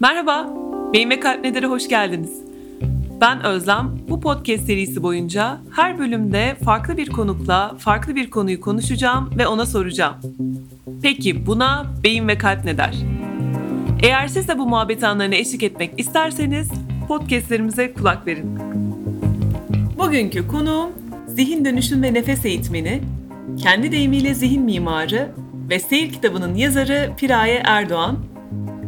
Merhaba, Beyin ve Kalp Neder'e hoş geldiniz. Ben Özlem. Bu podcast serisi boyunca her bölümde farklı bir konukla farklı bir konuyu konuşacağım ve ona soracağım. Peki buna Beyin ve Kalp Neder? Eğer siz de bu muhabbet anlarına eşlik etmek isterseniz podcastlerimize kulak verin. Bugünkü konuğum zihin dönüşüm ve nefes eğitmeni, kendi deyimiyle zihin mimarı ve Seyir kitabının yazarı Piraye Erdoğan.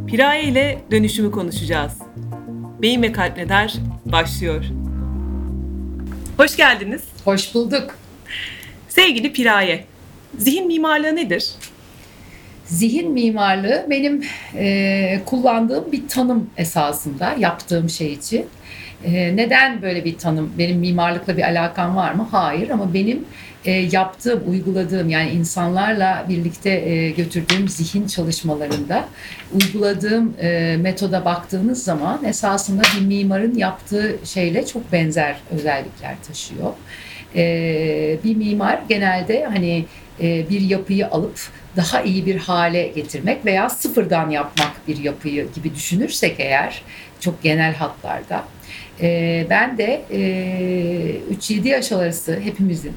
Piraye ile dönüşümü konuşacağız. Beyin ve Kalp Neder başlıyor. Hoş geldiniz. Hoş bulduk. Sevgili Piraye, zihin mimarlığı nedir? Zihin mimarlığı benim kullandığım bir tanım esasında yaptığım şey için. Neden böyle bir tanım? Benim mimarlıkla bir alakam var mı? Hayır, ama benim yaptığım, uyguladığım, yani insanlarla birlikte götürdüğüm zihin çalışmalarında uyguladığım metoda baktığınız zaman esasında bir mimarın yaptığı şeyle çok benzer özellikler taşıyor. Bir mimar genelde hani bir yapıyı alıp daha iyi bir hale getirmek veya sıfırdan yapmak bir yapıyı gibi düşünürsek eğer, çok genel hatlarda. Ben de 3-7 yaş arası hepimizin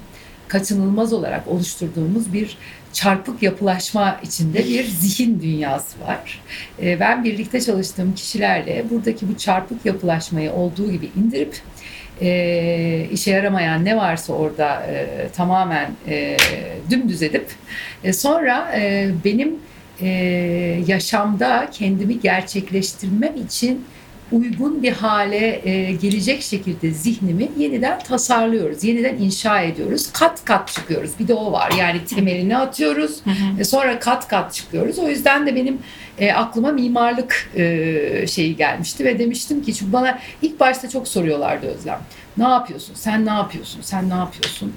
kaçınılmaz olarak oluşturduğumuz bir çarpık yapılaşma içinde bir zihin dünyası var. Ben birlikte çalıştığım kişilerle buradaki bu çarpık yapılaşmayı olduğu gibi indirip işe yaramayan ne varsa orada tamamen dümdüz edip sonra benim yaşamda kendimi gerçekleştirmem için uygun bir hale gelecek şekilde zihnimi yeniden tasarlıyoruz, yeniden inşa ediyoruz. Kat kat çıkıyoruz. Bir de o var. Yani temelini atıyoruz, sonra kat kat çıkıyoruz. O yüzden de benim aklıma mimarlık şeyi gelmişti ve demiştim ki, çünkü bana ilk başta çok soruyorlardı Özlem. Ne yapıyorsun? Sen ne yapıyorsun? Sen ne yapıyorsun?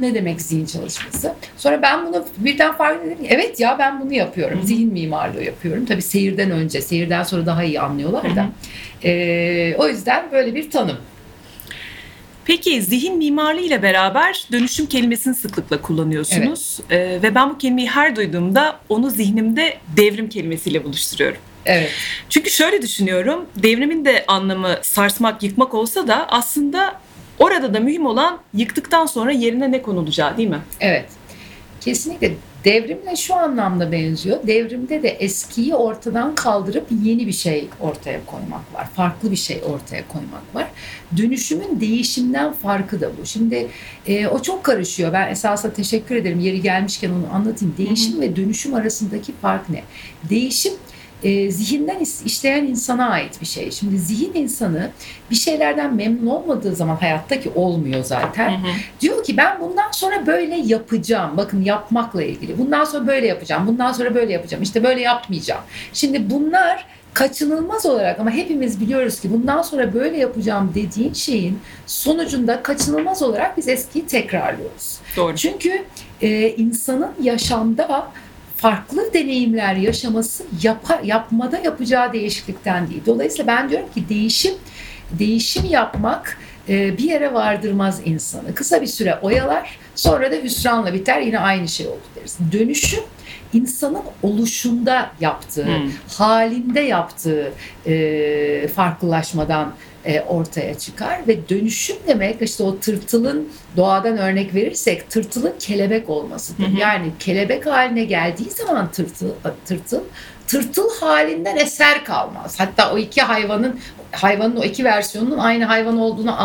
Ne demek zihin çalışması? Sonra ben bunu birden fark ettim. Evet ya, ben bunu yapıyorum. Zihin mimarlığı yapıyorum. Tabii seyirden önce, seyirden sonra daha iyi anlıyorlar da. O yüzden böyle bir tanım. Peki zihin mimarlığı ile beraber dönüşüm kelimesini sıklıkla kullanıyorsunuz. Evet. Ve ben bu kelimeyi her duyduğumda onu zihnimde devrim kelimesiyle buluşturuyorum. Evet. Çünkü şöyle düşünüyorum, devrimin de anlamı sarsmak, yıkmak olsa da aslında orada da mühim olan yıktıktan sonra yerine ne konulacağı, değil mi? Evet, kesinlikle. Devrimle şu anlamda benziyor. Devrimde de eskiyi ortadan kaldırıp yeni bir şey ortaya koymak var. Farklı bir şey ortaya koymak var. Dönüşümün değişimden farkı da bu. Şimdi o çok karışıyor. Ben esasında teşekkür ederim. Yeri gelmişken onu anlatayım. Değişim ve dönüşüm arasındaki fark ne? Değişim zihinden işleyen insana ait bir şey. Şimdi zihin insanı bir şeylerden memnun olmadığı zaman, hayattaki olmuyor zaten. Diyor ki ben bundan sonra böyle yapacağım. Bakın, yapmakla ilgili. Bundan sonra böyle yapacağım. Bundan sonra böyle yapacağım. İşte böyle yapmayacağım. Şimdi bunlar kaçınılmaz olarak, ama hepimiz biliyoruz ki bundan sonra böyle yapacağım dediğin şeyin sonucunda kaçınılmaz olarak biz eskiyi tekrarlıyoruz. Doğru. Çünkü insanın yaşamda farklı deneyimler yaşaması yapmada yapacağı değişiklikten değil. Dolayısıyla ben diyorum ki değişim yapmak bir yere vardırmaz insanı. Kısa bir süre oyalar, sonra da hüsranla biter, yine aynı şey oldu deriz. Dönüşüm insanın oluşunda yaptığı, halinde yaptığı farklılaşmadan ortaya çıkar ve dönüşüm demek işte o tırtılın, doğadan örnek verirsek, tırtılın kelebek olmasıdır. Yani kelebek haline geldiği zaman tırtıl halinden eser kalmaz. Hatta o iki hayvanın o iki versiyonunun aynı hayvan olduğunu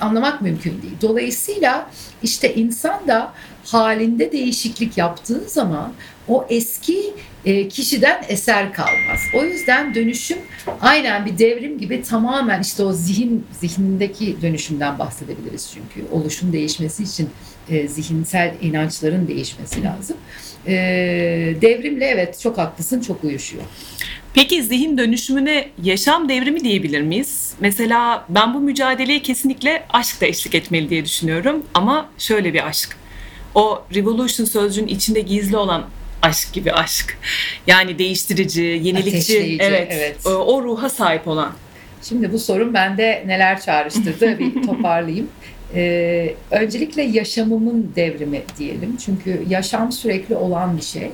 anlamak mümkün değil. Dolayısıyla işte insan da halinde değişiklik yaptığı zaman o eski kişiden eser kalmaz. O yüzden dönüşüm aynen bir devrim gibi, tamamen işte o zihnindeki dönüşümden bahsedebiliriz çünkü. Oluşun değişmesi için zihinsel inançların değişmesi lazım. Devrimle evet, çok haklısın, çok uyuşuyor. Peki zihin dönüşümüne yaşam devrimi diyebilir miyiz? Mesela ben bu mücadeleye kesinlikle aşkla eşlik etmeli diye düşünüyorum, ama şöyle bir aşk. O revolution sözcüğünün içinde gizli olan aşk gibi aşk. Yani değiştirici, yenilikçi, evet. O ruha sahip olan. Şimdi bu sorun bende neler çağrıştırdı bir toparlayayım. Öncelikle yaşamımın devrimi diyelim. Çünkü yaşam sürekli olan bir şey.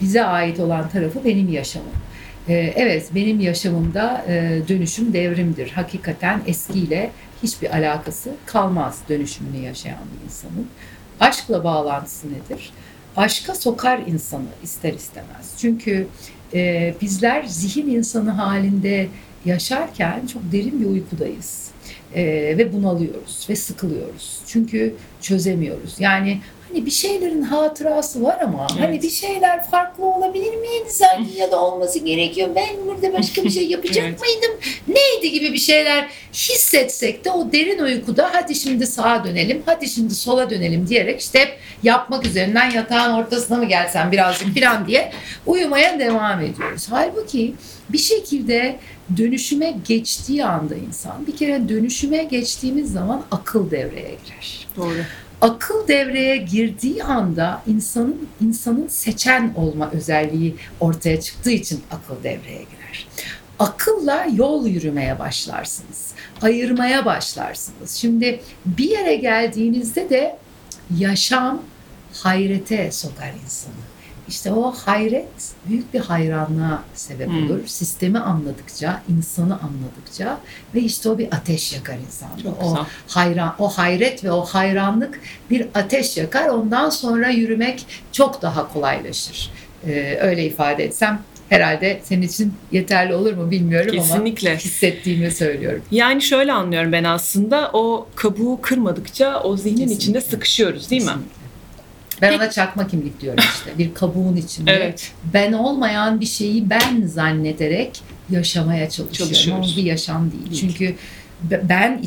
Bize ait olan tarafı benim yaşamım. Evet, benim yaşamımda dönüşüm devrimdir. Hakikaten eskiyle hiçbir alakası kalmaz dönüşümünü yaşayan bir insanın. Aşkla bağlantısı nedir? Aşka sokar insanı ister istemez. Çünkü bizler zihin insanı halinde yaşarken çok derin bir uykudayız. Ve bunalıyoruz ve sıkılıyoruz. Çünkü çözemiyoruz. Yani hani bir şeylerin hatırası var ama evet, hani bir şeyler farklı olabilir miydi sanki ya da olması gerekiyor. Ben burada başka bir şey yapacak evet, mıydım? Neydi gibi bir şeyler hissetsek de o derin uykuda hadi şimdi sağa dönelim, hadi şimdi sola dönelim diyerek işte hep yapmak üzerinden yatağın ortasına mı gelsem birazcık falan diye uyumaya devam ediyoruz. Halbuki bir şekilde dönüşüme geçtiği anda insan, bir kere dönüşüme geçtiğimiz zaman akıl devreye girer. Doğru. Akıl devreye girdiği anda insanın seçen olma özelliği ortaya çıktığı için akıl devreye girer. Akılla yol yürümeye başlarsınız, ayırmaya başlarsınız. Şimdi bir yere geldiğinizde de yaşam hayrete sokar insanı. İşte o hayret büyük bir hayranlığa sebep olur. Sistemi anladıkça, insanı anladıkça ve işte o bir ateş yakar insanda. O hayret ve o hayranlık bir ateş yakar. Ondan sonra yürümek çok daha kolaylaşır. Öyle ifade etsem herhalde senin için yeterli olur mu bilmiyorum. Kesinlikle. Ama hissettiğimi söylüyorum. Yani şöyle anlıyorum ben aslında, o kabuğu kırmadıkça o zihnin kesinlikle içinde sıkışıyoruz değil mi? Kesinlikle. Ben ona çakma kimlik diyorum işte. Bir kabuğun içinde evet, ben olmayan bir şeyi ben zannederek yaşamaya çalışıyorum. Ama bir yaşam değil. Çünkü ben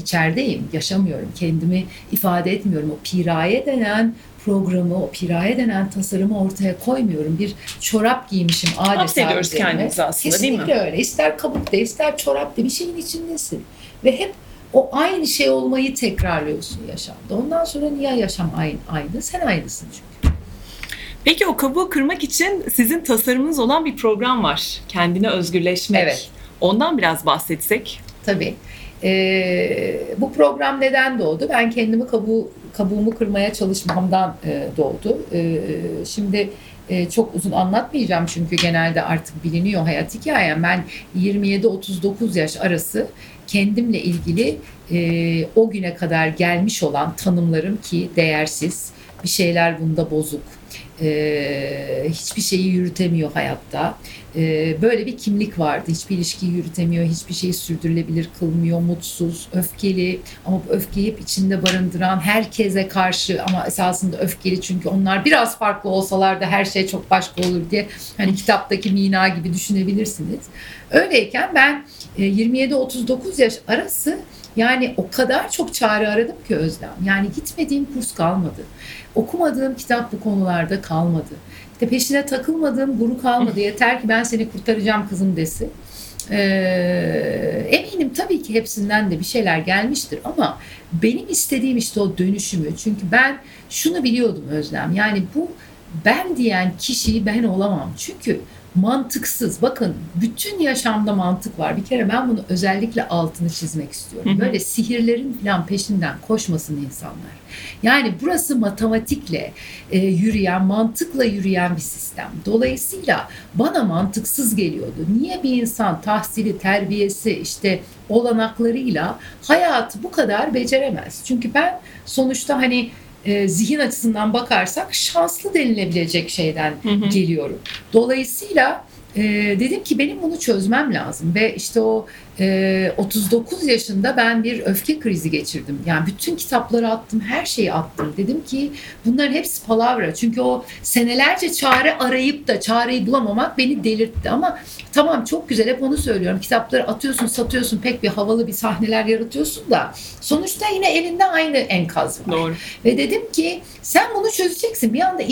içerideyim. Yaşamıyorum. Kendimi ifade etmiyorum. O piraye denen programı, o piraye denen tasarımı ortaya koymuyorum. Bir çorap giymişim adeta. Hapsediyoruz kendimizi aslında değil mi? Kesinlikle öyle. İster kabuk de, ister çorap de bir şeyin içindesin. Ve hep o aynı şey olmayı tekrarlıyorsun yaşamda. Ondan sonra niye yaşam aynı? Sen aynısın çünkü. Peki o kabuğu kırmak için sizin tasarımınız olan bir program var. Kendine özgürleşmek. Evet. Ondan biraz bahsetsek. Tabii. Bu program neden doğdu? Ben kendimi kabuğumu kırmaya çalışmamdan doğdu. Şimdi çok uzun anlatmayacağım çünkü genelde artık biliniyor hayat hikayem. Ben 27-39 yaş arası kendimle ilgili o güne kadar gelmiş olan tanımlarım ki değersiz, bir şeyler bunda bozuk, hiçbir şeyi yürütemiyor hayatta. Böyle bir kimlik vardı. Hiçbir ilişkiyi yürütemiyor, hiçbir şeyi sürdürülebilir kılmıyor, mutsuz, öfkeli ama bu öfkeyi hep içinde barındıran, herkese karşı ama esasında öfkeli çünkü onlar biraz farklı olsalar da her şey çok başka olur diye hani kitaptaki Mina gibi düşünebilirsiniz. Öyleyken ben 27-39 yaş arası yani o kadar çok çare aradım ki Özlem. Yani gitmediğim kurs kalmadı. Okumadığım kitap bu konularda kalmadı. İşte peşine takılmadığım guru kalmadı. Yeter ki ben seni kurtaracağım kızım desin. Eminim tabii ki hepsinden de bir şeyler gelmiştir ama benim istediğim işte o dönüşümü. Çünkü ben şunu biliyordum Özlem. Yani bu ben diyen kişiyi ben olamam. Çünkü mantıksız. Bakın bütün yaşamda mantık var. Bir kere ben bunu özellikle altını çizmek istiyorum. Böyle sihirlerin falan peşinden koşmasın insanlar. Yani burası matematikle yürüyen, mantıkla yürüyen bir sistem. Dolayısıyla bana mantıksız geliyordu. Niye bir insan tahsili, terbiyesi, işte olanaklarıyla hayatı bu kadar beceremez? Çünkü ben sonuçta hani zihin açısından bakarsak şanslı denilebilecek şeyden geliyorum. Dolayısıyla dedim ki benim bunu çözmem lazım ve işte o 39 yaşında ben bir öfke krizi geçirdim. Yani bütün kitapları attım, her şeyi attım. Dedim ki bunların hepsi palavra. Çünkü o senelerce çare arayıp da çareyi bulamamak beni delirtti. Ama tamam, çok güzel, hep onu söylüyorum. Kitapları atıyorsun, satıyorsun, pek bir havalı bir sahneler yaratıyorsun da sonuçta yine elinde aynı enkaz var. Doğru. Ve dedim ki sen bunu çözeceksin. Bir anda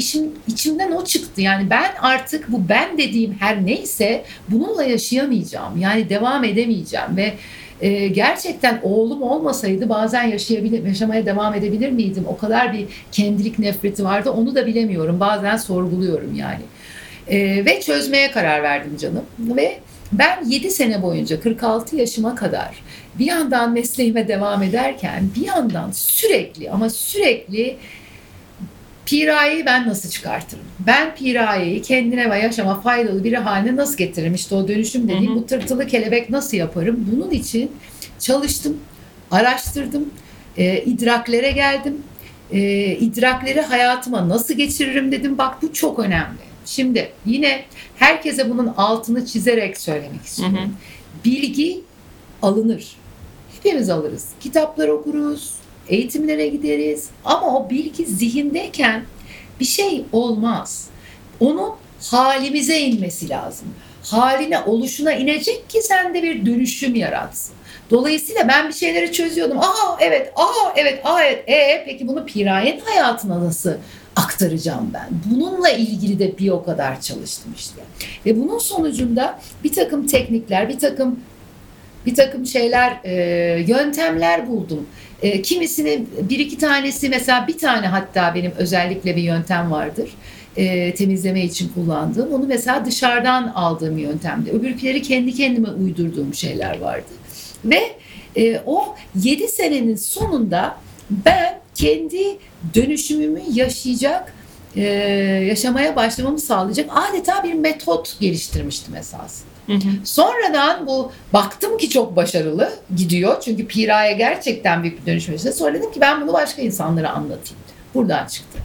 içimden o çıktı. Yani ben artık bu ben dediğim her neyse bununla yaşayamayacağım. Yani devam edemeyeceğim. Ve gerçekten oğlum olmasaydı bazen yaşamaya devam edebilir miydim? O kadar bir kendilik nefreti vardı, onu da bilemiyorum. Bazen sorguluyorum yani. Ve çözmeye karar verdim canım. Ve ben 7 sene boyunca 46 yaşıma kadar bir yandan mesleğime devam ederken bir yandan sürekli Piraye'yi ben nasıl çıkartırım? Ben Piraye'yi kendine ve yaşama faydalı biri haline nasıl getiririm? İşte o dönüşüm dediğim bu tırtılı kelebek nasıl yaparım? Bunun için çalıştım, araştırdım, idraklere geldim. İdrakleri hayatıma nasıl geçiririm dedim. Bak bu çok önemli. Şimdi yine herkese bunun altını çizerek söylemek istiyorum. Bilgi alınır. Hepimiz alırız. Kitaplar okuruz, eğitimlere gideriz. Ama o bilgi zihindeyken bir şey olmaz. Onun halimize inmesi lazım. Haline, oluşuna inecek ki sende bir dönüşüm yaratsın. Dolayısıyla ben bir şeyleri çözüyordum. Aa evet. Peki bunu Piraye'nin hayatına nasıl aktaracağım ben? Bununla ilgili de bir o kadar çalıştım işte. Ve bunun sonucunda bir takım teknikler, bir takım şeyler, yöntemler buldum. Kimisini, bir iki tanesi, mesela bir tane hatta benim özellikle bir yöntem vardır. Temizleme için kullandığım. Onu mesela dışarıdan aldığım yöntemde. Öbürküleri kendi kendime uydurduğum şeyler vardı. Ve o 7 senenin sonunda ben kendi dönüşümümü yaşayacak, yaşamaya başlamamı sağlayacak adeta bir metot geliştirmiştim esasında. Sonradan bu baktım ki çok başarılı gidiyor. Çünkü Piraye gerçekten büyük bir dönüşüm yaşadı. Sonra dedim ki ben bunu başka insanlara anlatayım. Buradan çıktı.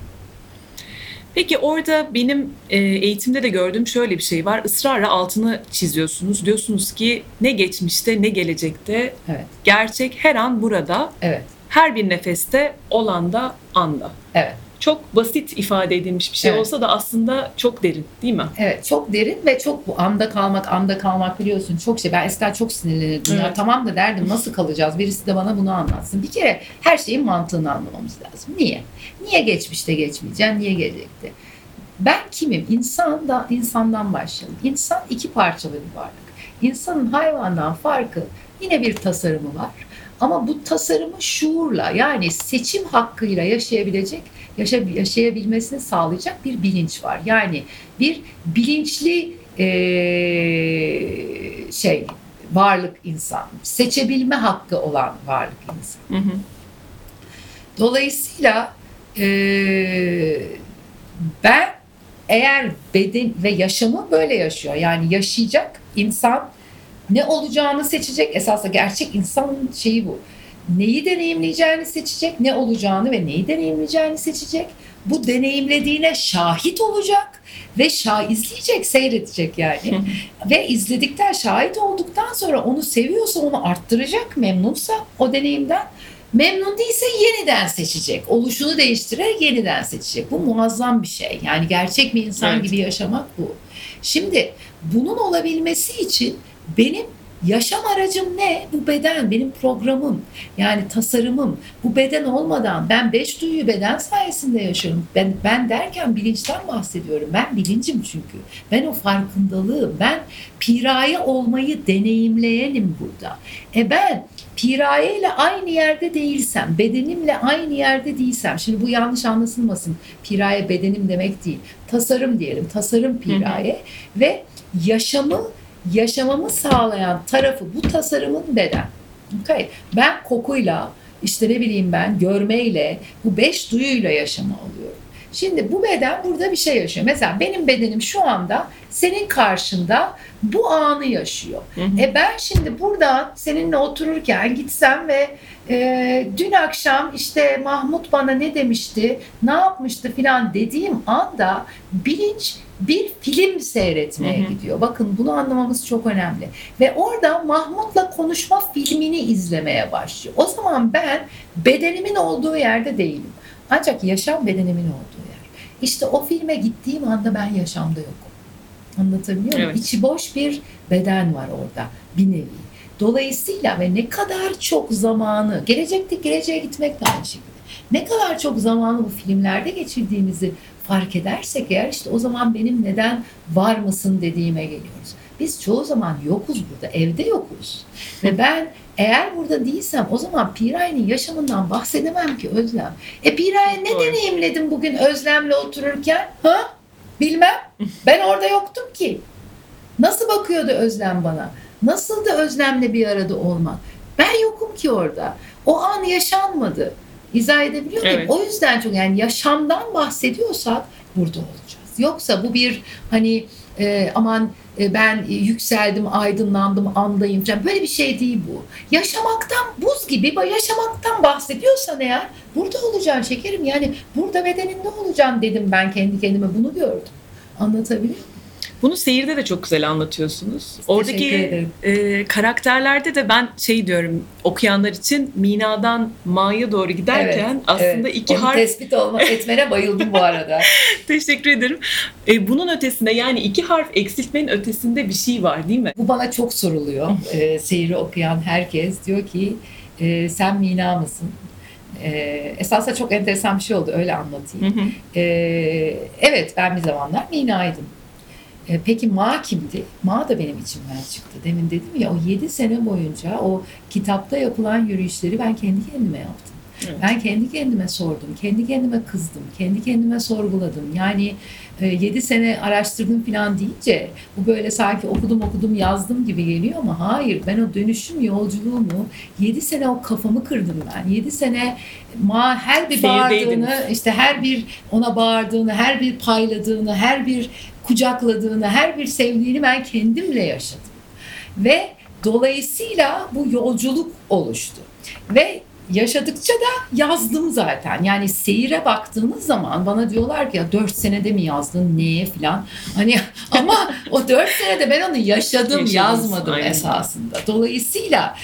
Peki orada benim eğitimde de gördüğüm şöyle bir şey var. Israrla altını çiziyorsunuz. Diyorsunuz ki ne geçmişte ne gelecekte. Evet. Gerçek her an burada. Evet. Her bir nefeste, olanda, anda. Evet. Çok basit ifade edilmiş bir şey olsa da aslında çok derin, değil mi? Evet, çok derin ve çok bu anda kalmak biliyorsun çok şey. Ben eskiden çok sinirlenirdim. Evet. Ya tamam da derdim, nasıl kalacağız? Birisi de bana bunu anlatsın. Bir kere her şeyin mantığını anlamamız lazım. Niye? Niye geçmişte geçmeyeceğim? Niye gelecekte? Ben kimim? İnsandan başlayalım. İnsan iki parçalı bir varlık. İnsanın hayvandan farkı yine bir tasarımı var. Ama bu tasarımı şuurla, yani seçim hakkıyla yaşayabilmesini sağlayacak bir bilinç var. Yani bir bilinçli varlık insan, seçebilme hakkı olan varlık insan. Dolayısıyla ben eğer beden ve yaşamı böyle yaşıyor, yani yaşayacak insan ne olacağını seçecek. Esasında gerçek insanın şeyi bu. Neyi deneyimleyeceğini seçecek, ne olacağını ve neyi deneyimleyeceğini seçecek. Bu deneyimlediğine şahit olacak ve izleyecek, seyredecek yani. Ve izledikten, şahit olduktan sonra onu seviyorsa onu arttıracak, memnunsa o deneyimden. Memnun değilse yeniden seçecek. Oluşunu değiştirerek yeniden seçecek. Bu muazzam bir şey. Yani gerçek bir insan gibi yaşamak bu. Şimdi bunun olabilmesi için benim yaşam aracım ne? Bu beden, benim programım, yani tasarımım. Bu beden olmadan ben 5 duyuyu beden sayesinde yaşıyorum. Ben derken bilinçten bahsediyorum. Ben bilincim çünkü. Ben o farkındalığı, ben Piraye olmayı deneyimleyelim burada. Ben Piraye ile aynı yerde değilsem, bedenimle aynı yerde değilsem, şimdi bu yanlış anlaşılmasın. Piraye bedenim demek değil. Tasarım diyelim. Tasarım Piraye ve yaşamamı sağlayan tarafı bu tasarımın beden. Okay. Ben kokuyla, işte ne bileyim ben, görmeyle, bu 5 duyuyla yaşama alıyorum. Şimdi bu beden burada bir şey yaşıyor. Mesela benim bedenim şu anda senin karşında bu anı yaşıyor. Ben şimdi buradan seninle otururken gitsem ve dün akşam işte Mahmut bana ne demişti, ne yapmıştı filan dediğim anda bilinç bir film seyretmeye gidiyor. Bakın bunu anlamamız çok önemli. Ve orada Mahmut'la konuşma filmini izlemeye başlıyor. O zaman ben bedenimin olduğu yerde değilim. Ancak yaşam bedenimin olduğu yer. İşte o filme gittiğim anda ben yaşamda yokum. Anlatabiliyor muyum? Evet. İçi boş bir beden var orada bir nevi. Dolayısıyla ve ne kadar çok zamanı, geleceğe gitmek de aynı şekilde. Ne kadar çok zamanı bu filmlerde geçirdiğimizi fark edersek eğer, işte o zaman benim neden var mısın dediğime geliyoruz. Biz çoğu zaman yokuz burada, evde yokuz. Ve ben eğer burada değilsem o zaman Piraye'nin yaşamından bahsedemem ki Özlem. Piraye ne deneyimledim bugün Özlem'le otururken? Bilmem. Ben orada yoktum ki. Nasıl bakıyordu Özlem bana? Nasıl da Özlem'le bir arada olmak? Ben yokum ki orada. O an yaşanmadı. İzah edebiliyor muyum? Evet. O yüzden çok yani yaşamdan bahsediyorsak burada olacağız. Yoksa bu bir hani aman ben yükseldim, aydınlandım, andayım falan böyle bir şey değil bu. Yaşamaktan, buz gibi yaşamaktan bahsediyorsan eğer burada olacaksın şekerim. Yani burada bedeninde olacaksın dedim ben kendi kendime, bunu gördüm. Anlatabiliyor muyum? Bunu seyirde de çok güzel anlatıyorsunuz. Oradaki karakterlerde de ben şey diyorum, okuyanlar için Mina'dan Maa'ya doğru giderken evet, aslında evet. iki harf... tespit etmene bayıldım bu arada. Teşekkür ederim. Bunun ötesinde yani iki harf eksiltmenin ötesinde bir şey var değil mi? Bu bana çok soruluyor. Seyri okuyan herkes diyor ki sen Mina mısın? Esasında çok enteresan bir şey oldu, öyle anlatayım. Hı hı. Evet, ben bir zamanlar Mina'ydım. Peki Maa kimdi? Maa da benim içimden çıktı. Demin dedim ya, o 7 sene boyunca o kitapta yapılan yürüyüşleri ben kendi kendime yaptım. Evet. Ben kendi kendime sordum, kendi kendime kızdım, kendi kendime sorguladım. Yani 7 sene araştırdım falan deyince bu böyle sanki okudum yazdım gibi geliyor ama hayır, ben o dönüşüm yolculuğumu 7 sene o kafamı kırdım ben. 7 sene Maa her bir bağırdığını, işte her bir ona bağırdığını, her bir payladığını, her bir kucakladığını, her bir sevdiğini ben kendimle yaşadım. Ve dolayısıyla bu yolculuk oluştu. Ve yaşadıkça da yazdım zaten. Yani seyire baktığınız zaman bana diyorlar ki ya 4 senede mi yazdın, neye falan. Hani ama o 4 senede ben onu yaşadım, yazmadım aynen. esasında. Dolayısıyla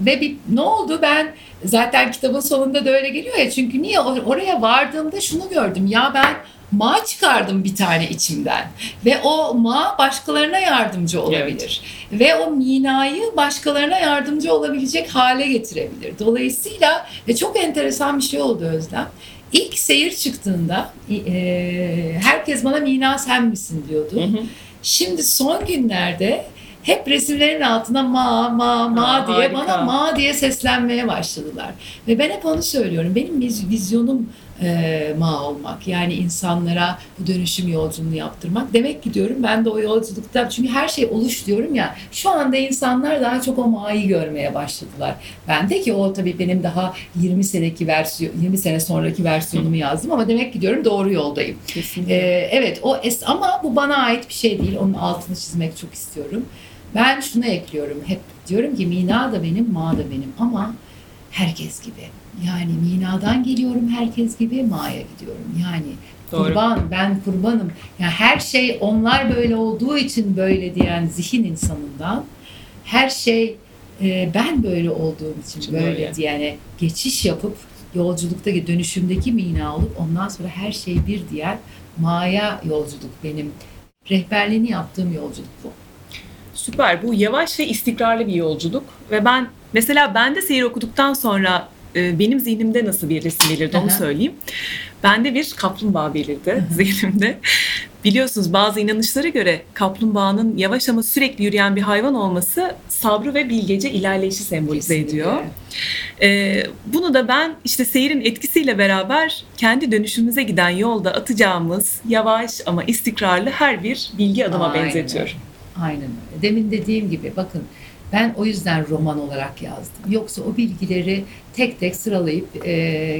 ve ne oldu, ben zaten kitabın sonunda da öyle geliyor ya. Çünkü niye oraya vardığımda şunu gördüm. Ya ben Maa çıkardım bir tane içimden ve o Maa başkalarına yardımcı olabilir. Evet. Ve o Mina'yı başkalarına yardımcı olabilecek hale getirebilir. Dolayısıyla çok enteresan bir şey oldu Özlem. İlk seyir çıktığında herkes bana Mina sen misin diyordu. Hı hı. Şimdi son günlerde hep resimlerin altına Maa diye harika. Bana Maa diye seslenmeye başladılar. Ve ben hep onu söylüyorum. Benim vizyonum Maa olmak. Yani insanlara bu dönüşüm yolculuğunu yaptırmak. Demek ki diyorum ben de o yolculukta, çünkü her şey oluş diyorum ya, şu anda insanlar daha çok o Maa'yı görmeye başladılar. Ben de ki o tabii benim daha 20 sene sonraki versiyonumu yazdım ama demek ki diyorum doğru yoldayım. Evet o ama bu bana ait bir şey değil. Onun altını çizmek çok istiyorum. Ben şunu ekliyorum hep, diyorum ki Mina da benim, Maa da benim ama herkes gibi. Yani Mina'dan geliyorum herkes gibi, Maa'ya gidiyorum. Yani doğru. Ben kurbanım. Yani her şey onlar böyle olduğu için böyle diyen zihin insanından, her şey ben böyle olduğum için böyle diyene geçiş yapıp yolculuktaki dönüşümdeki Mina olup ondan sonra her şey bir diğer Maa'ya yolculuk, benim rehberliğini yaptığım yolculuk bu. Süper. Bu yavaş ve istikrarlı bir yolculuk ve ben de seyir okuduktan sonra benim zihnimde nasıl bir resim belirdi onu söyleyeyim. Bende bir kaplumbağa belirdi zihnimde. Biliyorsunuz bazı inanışlara göre kaplumbağanın yavaş ama sürekli yürüyen bir hayvan olması sabrı ve bilgece ilerleyişi sembolize ediyor. Bunu da ben işte seyirin etkisiyle beraber kendi dönüşümüze giden yolda atacağımız yavaş ama istikrarlı her bir bilgi adıma benzetiyorum. Aynen öyle. Demin dediğim gibi bakın, ben o yüzden roman olarak yazdım. Yoksa o bilgileri tek tek sıralayıp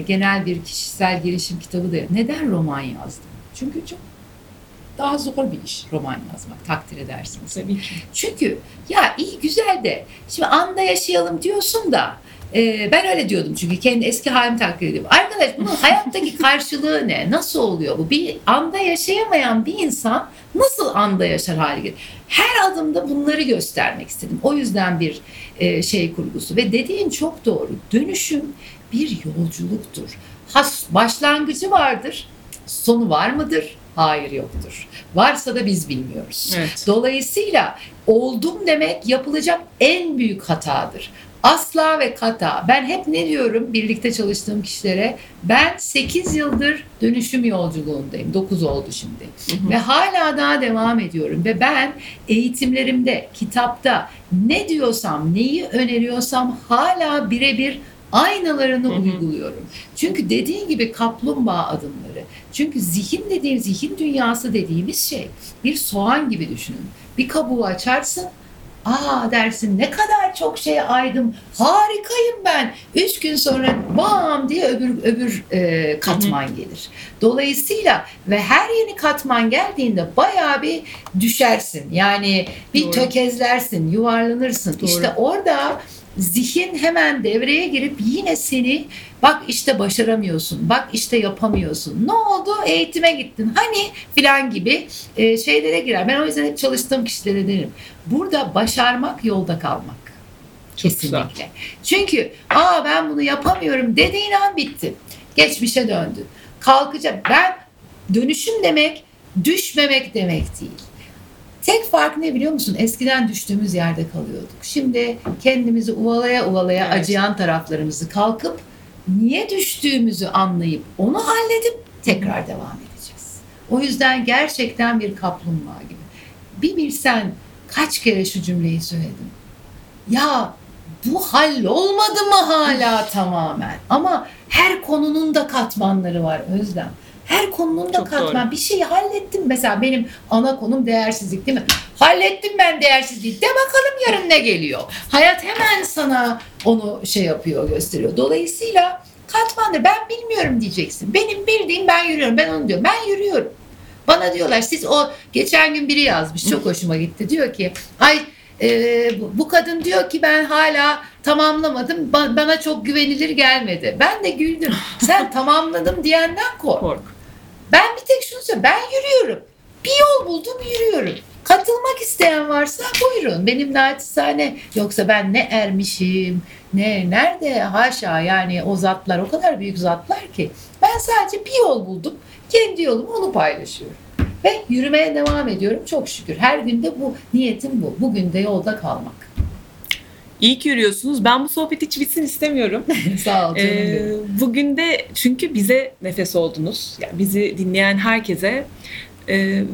genel bir kişisel gelişim kitabı da... Neden roman yazdım? Çünkü çok daha zor bir iş roman yazmak, takdir edersiniz. Tabii ki. Çünkü ya iyi güzel de şimdi anda yaşayalım diyorsun da ben öyle diyordum çünkü kendi eski halimi takdir ediyorum. Arkadaş bunun hayattaki karşılığı ne? Nasıl oluyor bu? Bir anda yaşayamayan bir insan nasıl anda yaşar hale gelir? Her adımda bunları göstermek istedim. O yüzden bir şey kurgusu. Ve dediğin çok doğru. Dönüşüm bir yolculuktur. Başlangıcı vardır. Sonu var mıdır? Hayır, yoktur. Varsa da biz bilmiyoruz. Evet. Dolayısıyla oldum demek yapılacak en büyük hatadır. Asla ve kata. Ben hep ne diyorum birlikte çalıştığım kişilere? Ben 8 yıldır dönüşüm yolculuğundayım. 9 oldu şimdi. Hı hı. Ve hala daha devam ediyorum. Ve ben eğitimlerimde, kitapta ne diyorsam, neyi öneriyorsam hala birebir aynalarını uyguluyorum. Çünkü dediğin gibi kaplumbağa adımları. Çünkü zihin dünyası dediğimiz şey bir soğan gibi düşünün. Bir kabuğu açarsın, aa dersin, ne kadar çok şey aydım, harikayım ben. 3 gün sonra bam diye öbür katman gelir. Dolayısıyla ve her yeni katman geldiğinde bayağı bir düşersin. Yani bir doğru, tökezlersin, yuvarlanırsın. Doğru. İşte orada zihin hemen devreye girip yine seni, bak işte başaramıyorsun, bak işte yapamıyorsun, ne oldu, eğitime gittin hani filan gibi şeylere girer. Ben o yüzden hep çalıştığım kişilere derim, burada başarmak yolda kalmak. Çok kesinlikle güzel. Çünkü aa ben bunu yapamıyorum dediğin an bitti, geçmişe döndün. Kalkacak, ben dönüşüm demek düşmemek demek değil. Tek fark ne biliyor musun? Eskiden düştüğümüz yerde kalıyorduk. Şimdi kendimizi uvalaya uvalaya, evet, acıyan taraflarımızı kalkıp niye düştüğümüzü anlayıp onu halledip tekrar devam edeceğiz. O yüzden gerçekten bir kaplumbağa gibi. Bir bilsen kaç kere şu cümleyi söyledim. Ya bu hallolmadı mı hala tamamen? Ama her konunun da katmanları var Özlem. Her konunun da katman. Bir şeyi hallettim. Mesela benim ana konum değersizlik değil mi? Hallettim ben değersizliği. De bakalım yarın ne geliyor. Hayat hemen sana onu şey yapıyor, gösteriyor. Dolayısıyla katmandır. Ben bilmiyorum diyeceksin. Benim bildiğim ben yürüyorum. Ben onu diyorum. Ben yürüyorum. Bana diyorlar siz o, geçen gün biri yazmış. Çok hoşuma gitti. Diyor ki ay bu kadın diyor ki ben hala tamamlamadım. Bana çok güvenilir gelmedi. Ben de güldüm. Sen tamamladım diyenden kork. Ben bir tek şunu söylüyorum. Ben yürüyorum. Bir yol buldum, yürüyorum. Katılmak isteyen varsa buyurun. Benim naçizane. Yoksa ben ne ermişim, ne nerede, haşa yani, o zatlar o kadar büyük zatlar ki. Ben sadece bir yol buldum. Kendi yolumu, onu paylaşıyorum. Ve yürümeye devam ediyorum çok şükür. Her gün de bu niyetim bu. Bugün de yolda kalmak. İyi ki yürüyorsunuz. Ben bu sohbet hiç bitsin istemiyorum. Sağ ol canım benim. Bugün de çünkü bize nefes oldunuz. Yani bizi dinleyen herkese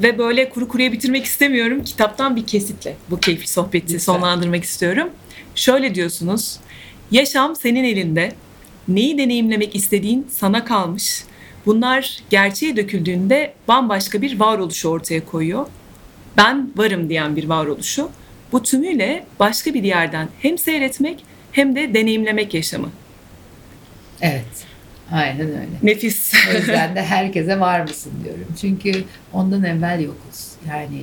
ve böyle kuru kuruya bitirmek istemiyorum. Kitaptan bir kesitle bu keyifli sohbeti lütfen sonlandırmak istiyorum. Şöyle diyorsunuz. Yaşam senin elinde. Neyi deneyimlemek istediğin sana kalmış. Bunlar gerçeğe döküldüğünde bambaşka bir varoluşu ortaya koyuyor. Ben varım diyen bir varoluşu. Bu tümüyle başka bir yerden hem seyretmek hem de deneyimlemek yaşamı. Evet, aynen öyle. Nefis. O yüzden de herkese var mısın diyorum. Çünkü ondan evvel yokuz. Yani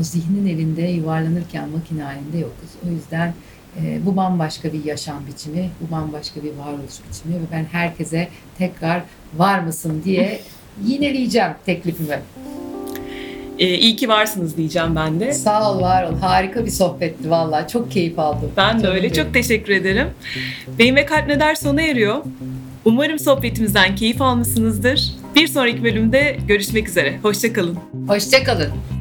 o zihnin elinde yuvarlanırken makine halinde yokuz. O yüzden bu bambaşka bir yaşam biçimi, bu bambaşka bir varoluş biçimi ve ben herkese tekrar var mısın diye yineleyeceğim teklifimi. İyi ki varsınız diyeceğim ben de. Sağ ol, var ol. Harika bir sohbetti vallahi. Çok keyif aldım. Ben de öyle. Çok teşekkür ederim. Beyin ve Kalp Neder sona eriyor. Umarım sohbetimizden keyif almışsınızdır. Bir sonraki bölümde görüşmek üzere. Hoşça kalın. Hoşça kalın.